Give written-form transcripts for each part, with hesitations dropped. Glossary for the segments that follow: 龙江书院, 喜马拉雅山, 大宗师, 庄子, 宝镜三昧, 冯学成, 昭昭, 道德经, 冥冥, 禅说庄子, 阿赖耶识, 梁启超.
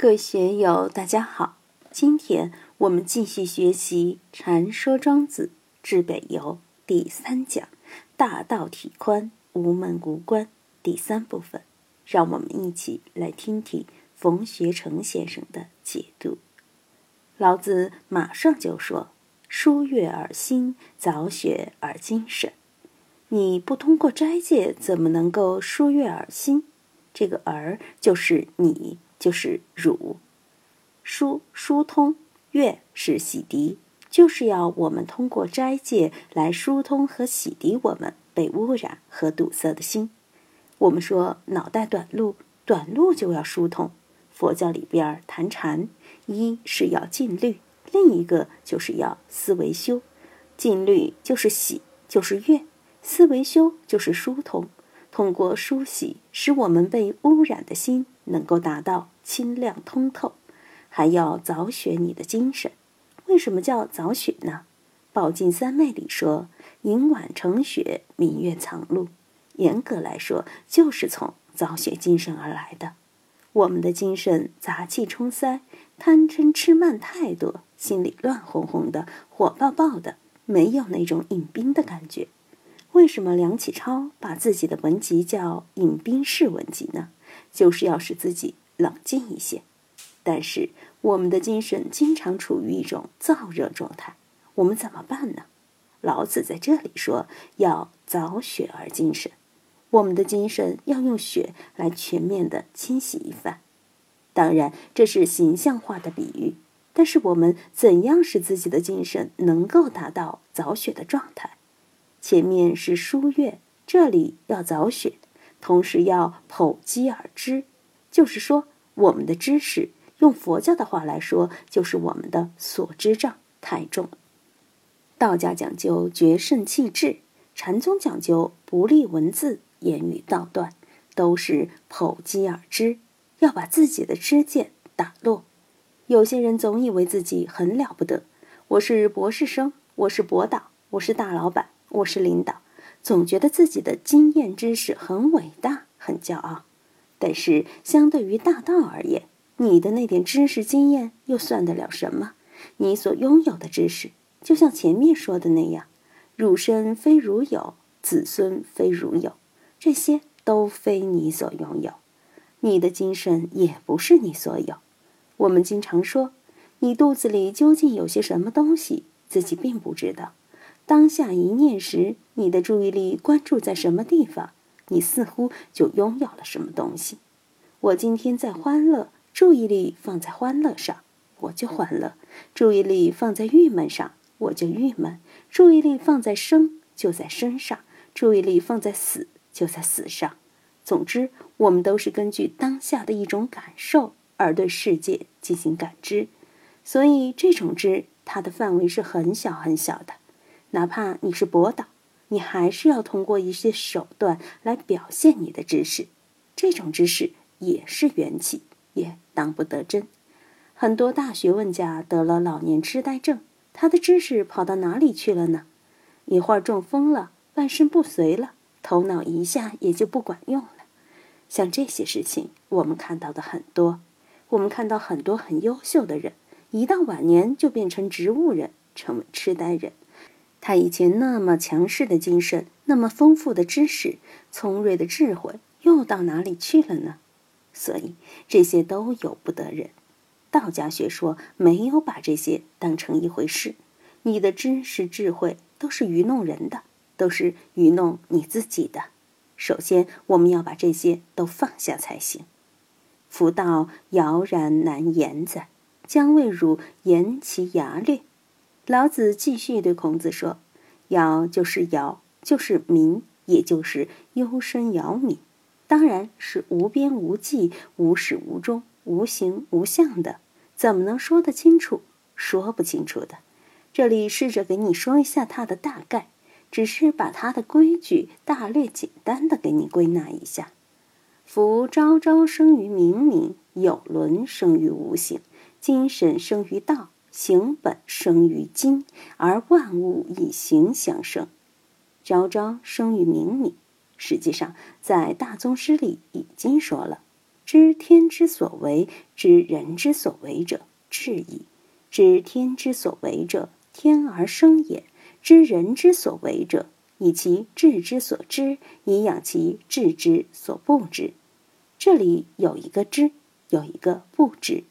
各位学友，大家好！今天我们继续学习《禅说庄子至北游》第三讲“大道体宽，无门无关”第三部分，让我们一起来听听冯学成先生的解读。老子马上就说：“疏悦而心，早雪而精神。”你不通过斋戒，怎么能够疏悦而心？这个而就是你。就是汝，疏通，悦是洗涤，就是要我们通过斋戒来疏通和洗涤我们被污染和堵塞的心。我们说脑袋短路就要疏通，佛教里边谈禅，一是要禁律，另一个就是要思维修。禁律就是洗，就是悦；思维修就是疏通，通过梳洗使我们被污染的心能够达到清亮通透。还要早雪你的精神。为什么叫早雪呢？宝镜三昧里说，迎晚成雪，明月藏露，严格来说就是从早雪精神而来的。我们的精神杂气冲塞，贪嗔痴慢太多，心里乱哄哄的，火爆爆的，没有那种饮冰的感觉。为什么梁启超把自己的文集叫饮冰室文集呢？就是要使自己冷静一些。但是我们的精神经常处于一种燥热状态，我们怎么办呢？老子在这里说要早雪而精神，我们的精神要用雪来全面的清洗一番。当然这是形象化的比喻，但是我们怎样使自己的精神能够达到早雪的状态？前面是疏悦，这里要早雪，同时要剖析而知，就是说我们的知识，用佛教的话来说，就是我们的所知障太重。道家讲究绝圣弃智，禅宗讲究不立文字，言语道断，都是剖析而知，要把自己的知见打落。有些人总以为自己很了不得，我是博士生，我是博导，我是大老板，我是领导，总觉得自己的经验知识很伟大，很骄傲。但是相对于大道而言，你的那点知识经验又算得了什么？你所拥有的知识，就像前面说的那样，汝身非汝有，子孙非汝有，这些都非你所拥有，你的精神也不是你所有。我们经常说，你肚子里究竟有些什么东西，自己并不知道。当下一念时，你的注意力关注在什么地方，你似乎就拥有了什么东西。我今天在欢乐，注意力放在欢乐上，我就欢乐；注意力放在郁闷上，我就郁闷；注意力放在生，就在生上；注意力放在死，就在死上。总之，我们都是根据当下的一种感受而对世界进行感知，所以这种知，它的范围是很小很小的。哪怕你是博导，你还是要通过一些手段来表现你的知识，这种知识也是缘起，也当不得真。很多大学问家得了老年痴呆症，他的知识跑到哪里去了呢？一会儿中风了，半身不遂了，头脑一下也就不管用了。像这些事情我们看到的很多，我们看到很多很优秀的人，一到晚年就变成植物人，成为痴呆人。他以前那么强势的精神，那么丰富的知识，聪锐的智慧，又到哪里去了呢？所以这些都由不得人。道家学说没有把这些当成一回事，你的知识智慧都是愚弄人的，都是愚弄你自己的。首先我们要把这些都放下才行。夫道尧然难言哉，将谓汝言其睚略。老子继续对孔子说，尧就是尧，就是民，也就是优生尧民，当然是无边无际，无始无终，无形无相的，怎么能说得清楚？说不清楚的。这里试着给你说一下它的大概，只是把它的规矩大略简单的给你归纳一下。夫昭昭生于冥冥，有伦生于无形，精神生于道，形本生于精，而万物以形相生。昭昭生于冥冥，实际上在大宗师里已经说了，知天之所为，知人之所为者，至矣；知天之所为者，天而生也；知人之所为者，以其智之所知，以养其智之所不知。这里有一个知，有一个不知，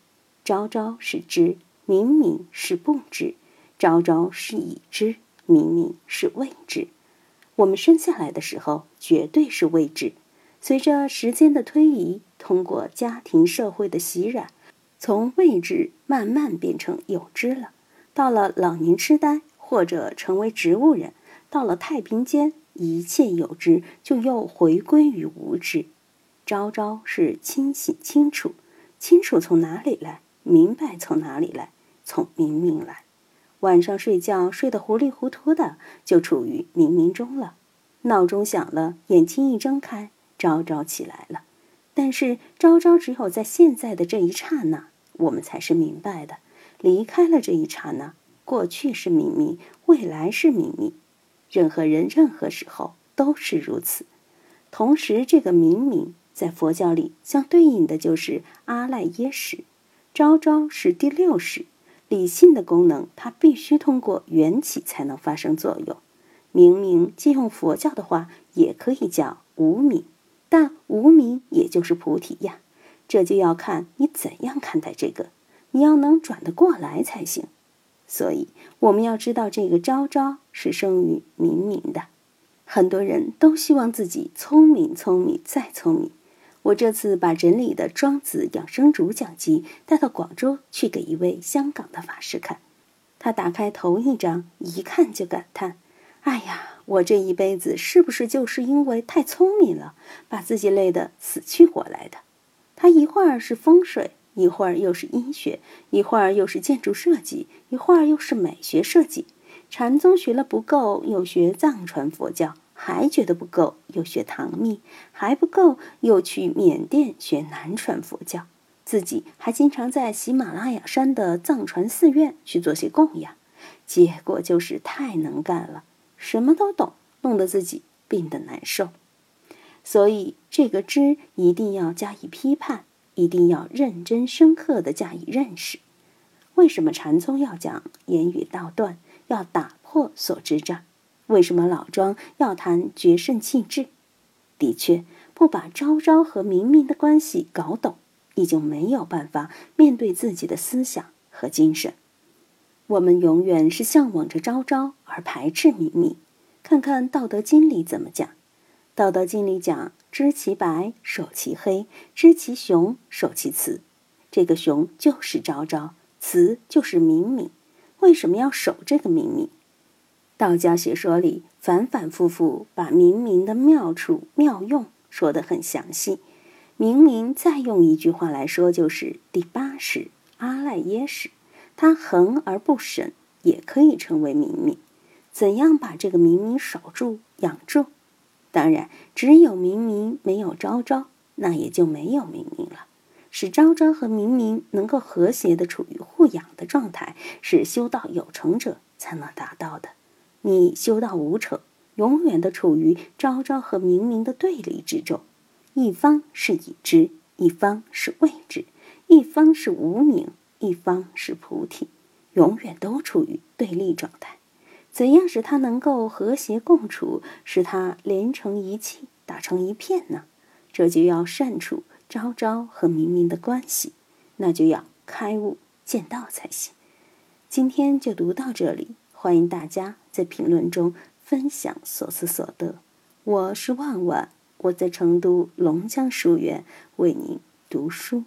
昭昭是知，明明是不知；昭昭是已知，明明是未知。我们生下来的时候绝对是未知，随着时间的推移，通过家庭社会的洗染，从未知慢慢变成有知了。到了老年痴呆，或者成为植物人，到了太平间，一切有知就又回归于无知。昭昭是清醒清楚，清楚从哪里来？明白从哪里来？从明明来。晚上睡觉睡得糊里糊涂的，就处于明明中了。闹钟响了，眼睛一睁开，昭昭起来了。但是昭昭只有在现在的这一刹那，我们才是明白的。离开了这一刹那，过去是明明，未来是明明，任何人任何时候都是如此。同时，这个明明在佛教里相对应的就是阿赖耶识，昭昭是第六识，理性的功能，它必须通过缘起才能发生作用。明明借用佛教的话，也可以叫无明，但无明也就是菩提呀。这就要看你怎样看待这个，你要能转得过来才行。所以我们要知道，这个昭昭是生于明明的。很多人都希望自己聪明聪明再聪明。我这次把整理的《庄子养生主》讲集带到广州去给一位香港的法师看，他打开头一章，一看就感叹：哎呀，我这一辈子是不是就是因为太聪明了，把自己累得死去活来的？他一会儿是风水，一会儿又是医学，一会儿又是建筑设计，一会儿又是美学设计。禅宗学了不够，又学藏传佛教，还觉得不够，又学唐密，还不够，又去缅甸学南传佛教，自己还经常在喜马拉雅山的藏传寺院去做些供养。结果就是太能干了，什么都懂，弄得自己病得难受。所以这个知一定要加以批判，一定要认真深刻地加以认识。为什么禅宗要讲言语道断，要打破所知障？为什么老庄要谈绝圣弃智？的确，不把昭昭和明明的关系搞懂，已经没有办法面对自己的思想和精神。我们永远是向往着昭昭而排斥明明。看看道德经里怎么讲。道德经里讲：知其白，守其黑；知其雄，守其雌。这个雄就是昭昭，雌就是明明。为什么要守这个明明？道家学说里反反复复把明明的妙处妙用说得很详细。明明再用一句话来说，就是第八识阿赖耶识，它恒而不神，也可以称为明明。怎样把这个明明守住养住？当然，只有明明没有昭昭，那也就没有明明了。使昭昭和明明能够和谐的处于互养的状态，是修道有成者才能达到的。你修道无成，永远的处于昭昭和明明的对立之中，一方是已知，一方是未知，一方是无明，一方是菩提，永远都处于对立状态。怎样使它能够和谐共处，使它连成一气，打成一片呢？这就要善处昭昭和明明的关系，那就要开悟见道才行。今天就读到这里，欢迎大家在评论中分享所思所得。我是万万，我在成都龙江书院为您读书。